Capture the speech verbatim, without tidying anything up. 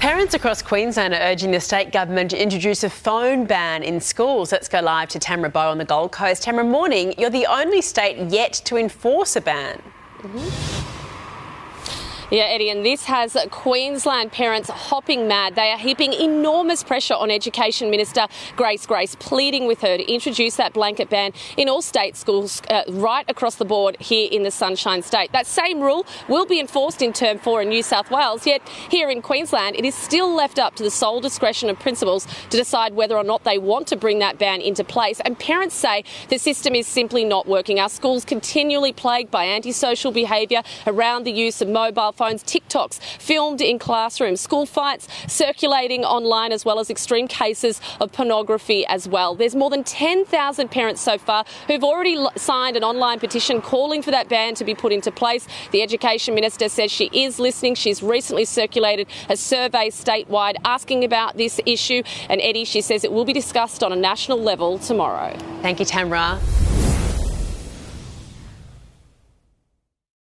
Parents across Queensland are urging the state government to introduce a phone ban in schools. Let's go live to Tamara Bow on the Gold Coast. Tamara, morning. You're the only state yet to enforce a ban. Mm-hmm. Yeah, Eddie, and this has Queensland parents hopping mad. They are heaping enormous pressure on Education Minister Grace Grace, pleading with her to introduce that blanket ban in all state schools uh, right across the board here in the Sunshine State. That same rule will be enforced in Term four in New South Wales, yet here in Queensland it is still left up to the sole discretion of principals to decide whether or not they want to bring that ban into place. And parents say the system is simply not working. Our schools continually plagued by antisocial behaviour around the use of mobile phones, TikToks filmed in classrooms, school fights circulating online, as well as extreme cases of pornography as well. There's more than ten thousand parents so far who've already signed an online petition calling for that ban to be put into place. The Education Minister says she is listening. She's recently circulated a survey statewide asking about this issue. And Eddie, she says it will be discussed on a national level tomorrow. Thank you, Tamara.